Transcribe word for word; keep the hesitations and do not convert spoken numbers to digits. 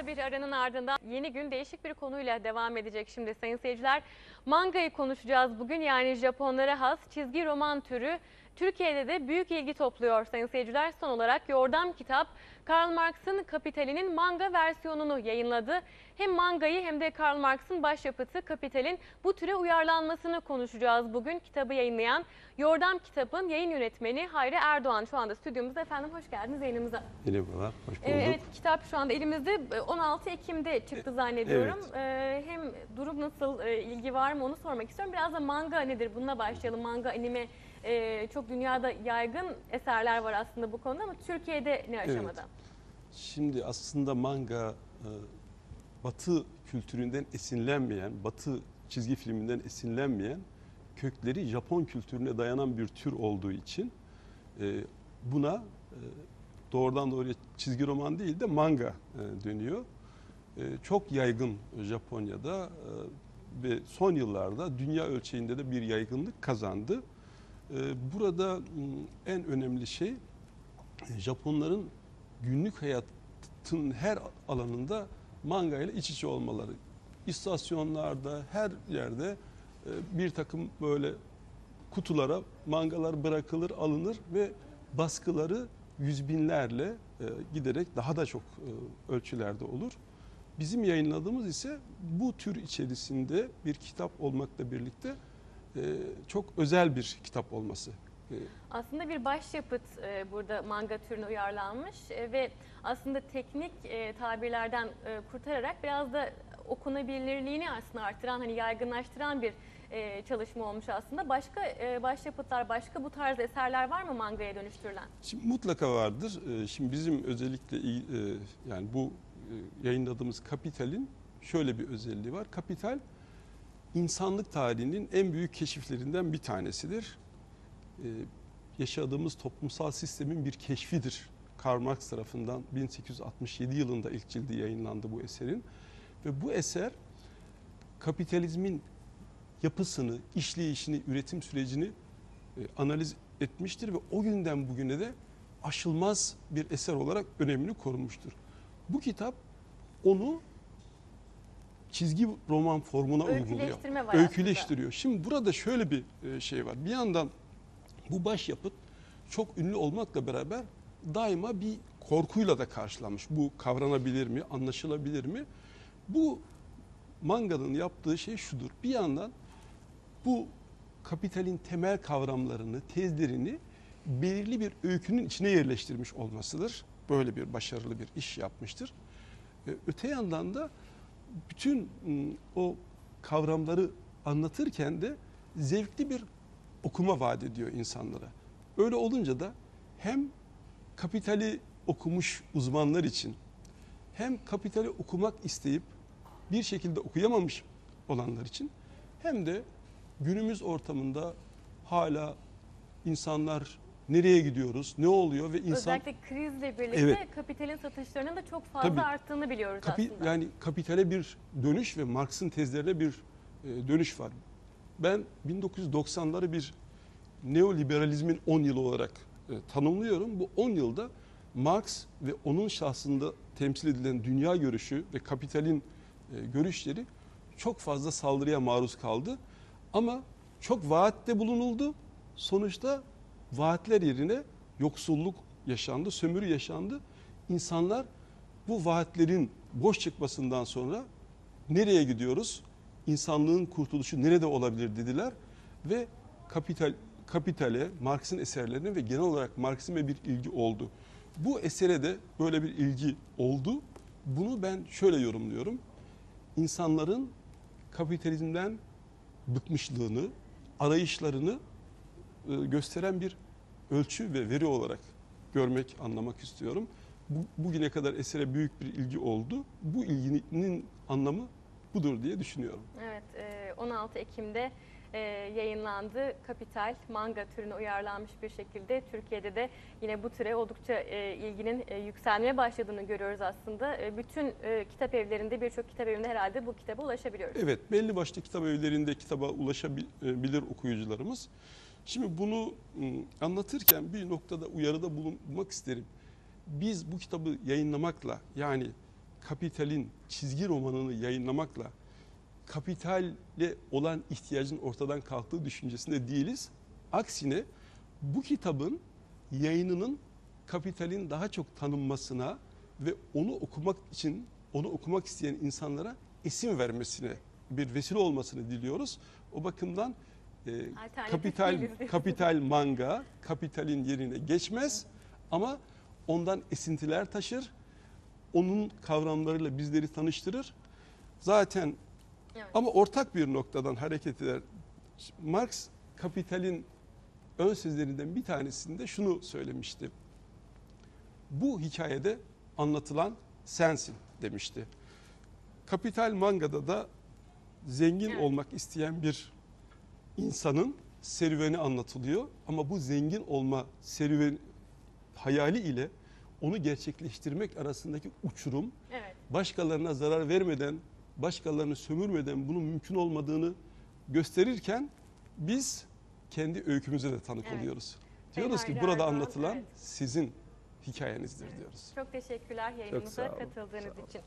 Kısa bir aranın ardından yeni gün değişik bir konuyla devam edecek şimdi sayın seyirciler. Mangayı konuşacağız bugün, yani Japonlara has çizgi roman türü Türkiye'de de büyük ilgi topluyor sayın seyirciler. Son olarak Yordam Kitap, Karl Marx'ın Kapital'inin manga versiyonunu yayınladı. Hem mangayı hem de Karl Marx'ın başyapıtı Kapital'in bu türe uyarlanmasını konuşacağız bugün. Kitabı yayınlayan Yordam Kitap'ın yayın yönetmeni Hayri Erdoğan şu anda stüdyomuzda. Efendim hoş geldiniz yayınımıza. Merhabalar, hoş bulduk. Evet, kitap şu anda elimizde, on altı Ekim'de çıktı zannediyorum. Evet. Hem durum nasıl, ilgi var mı onu sormak istiyorum. Biraz da manga nedir, bununla başlayalım. Manga, anime... Ee, çok dünyada yaygın eserler var aslında bu konuda, ama Türkiye'de ne aşamada? Evet. Şimdi aslında manga e, Batı kültüründen esinlenmeyen, Batı çizgi filminden esinlenmeyen, kökleri Japon kültürüne dayanan bir tür olduğu için e, buna e, doğrudan doğruya çizgi roman değil de manga e, dönüyor. E, çok yaygın Japonya'da e, ve son yıllarda dünya ölçeğinde de bir yaygınlık kazandı. Burada en önemli şey, Japonların günlük hayatın her alanında manga ile iç içe olmaları. İstasyonlarda, her yerde bir takım böyle kutulara mangalar bırakılır, alınır ve baskıları yüz binlerle giderek daha da çok ölçülerde olur. Bizim yayınladığımız ise bu tür içerisinde bir kitap olmakla birlikte Ee, çok özel bir kitap olması. Ee, aslında bir başyapıt e, burada manga türüne uyarlanmış e, ve aslında teknik e, tabirlerden e, kurtararak biraz da okunabilirliğini aslında artıran, hani yaygınlaştıran bir e, çalışma olmuş aslında. Başka e, başyapıtlar, başka bu tarz eserler var mı mangaya dönüştürülen? Şimdi mutlaka vardır. E, şimdi bizim özellikle e, yani bu e, yayınladığımız Kapital'in şöyle bir özelliği var. Kapital, İnsanlık tarihinin en büyük keşiflerinden bir tanesidir. Ee, yaşadığımız toplumsal sistemin bir keşfidir. Karl Marx tarafından bin sekiz yüz altmış yedi yılında ilk cildi yayınlandı bu eserin. Ve bu eser kapitalizmin yapısını, işleyişini, üretim sürecini e, analiz etmiştir ve o günden bugüne de aşılmaz bir eser olarak önemini korunmuştur. Bu kitap onu çizgi roman formuna uyguluyor, öyküleştiriyor. Şimdi burada şöyle bir şey var. Bir yandan bu başyapıt çok ünlü olmakla beraber daima bir korkuyla da karşılanmış. Bu kavranabilir mi, anlaşılabilir mi? Bu manganın yaptığı şey şudur. Bir yandan bu kapitalin temel kavramlarını, tezlerini belirli bir öykünün içine yerleştirmiş olmasıdır. Böyle bir başarılı bir iş yapmıştır. Öte yandan da bütün o kavramları anlatırken de zevkli bir okuma vaat ediyor insanlara. Öyle olunca da hem Kapital'i okumuş uzmanlar için, hem Kapital'i okumak isteyip bir şekilde okuyamamış olanlar için, hem de günümüz ortamında hala insanlar nereye gidiyoruz, ne oluyor ve insan... Özellikle krizle birlikte, evet, kapitalin satışlarının da çok fazla, tabii, arttığını biliyoruz Kapi, aslında. Yani kapitale bir dönüş ve Marx'ın tezlerine bir e, dönüş var. Ben bin dokuz yüz doksanları bir neoliberalizmin on yılı olarak e, tanımlıyorum. Bu on yılda Marx ve onun şahsında temsil edilen dünya görüşü ve kapitalin e, görüşleri çok fazla saldırıya maruz kaldı. Ama çok vaatte bulunuldu. Sonuçta vaatler yerine yoksulluk yaşandı, sömürü yaşandı. İnsanlar bu vaatlerin boş çıkmasından sonra nereye gidiyoruz, İnsanlığın kurtuluşu nerede olabilir dediler ve kapital, kapitale, Marx'ın eserlerine ve genel olarak Marksizme bir ilgi oldu. Bu esere de böyle bir ilgi oldu. Bunu ben şöyle yorumluyorum. İnsanların kapitalizmden bıkmışlığını, arayışlarını gösteren bir ölçü ve veri olarak görmek, anlamak istiyorum. Bu, bugüne kadar esere büyük bir ilgi oldu. Bu ilginin anlamı budur diye düşünüyorum. Evet, on altı Ekim'de yayınlandı. Kapital, manga türüne uyarlanmış bir şekilde Türkiye'de de yine bu türe oldukça ilginin yükselmeye başladığını görüyoruz aslında. Bütün kitap evlerinde, birçok kitap evinde herhalde bu kitaba ulaşabiliyoruz. Evet, belli başlı kitap evlerinde kitaba ulaşabilir okuyucularımız. Şimdi bunu anlatırken bir noktada uyarıda bulunmak isterim. Biz bu kitabı yayınlamakla, yani Kapital'in çizgi romanını yayınlamakla kapitale olan ihtiyacın ortadan kalktığı düşüncesinde değiliz. Aksine bu kitabın yayınının kapitalin daha çok tanınmasına ve onu okumak için, onu okumak isteyen insanlara esim vermesine, bir vesile olmasını diliyoruz. O bakımdan e, kapital, kapital manga, kapitalin yerine geçmez ama ondan esintiler taşır, onun kavramlarıyla bizleri tanıştırır. Zaten evet. Ama ortak bir noktadan hareket eder. Marx, kapitalin ön sözlerinden bir tanesinde şunu söylemişti. Bu hikayede anlatılan sensin demişti. Kapital mangada da zengin evet. olmak isteyen bir insanın serüveni anlatılıyor. Ama bu zengin olma serüveni hayali ile onu gerçekleştirmek arasındaki uçurum, evet. başkalarına zarar vermeden, başkalarını sömürmeden bunun mümkün olmadığını gösterirken biz kendi öykümüze de tanık evet. oluyoruz. Diyoruz ki burada anlatılan evet. sizin hikayenizdir evet. diyoruz. Çok teşekkürler yayınımıza katıldığınız için.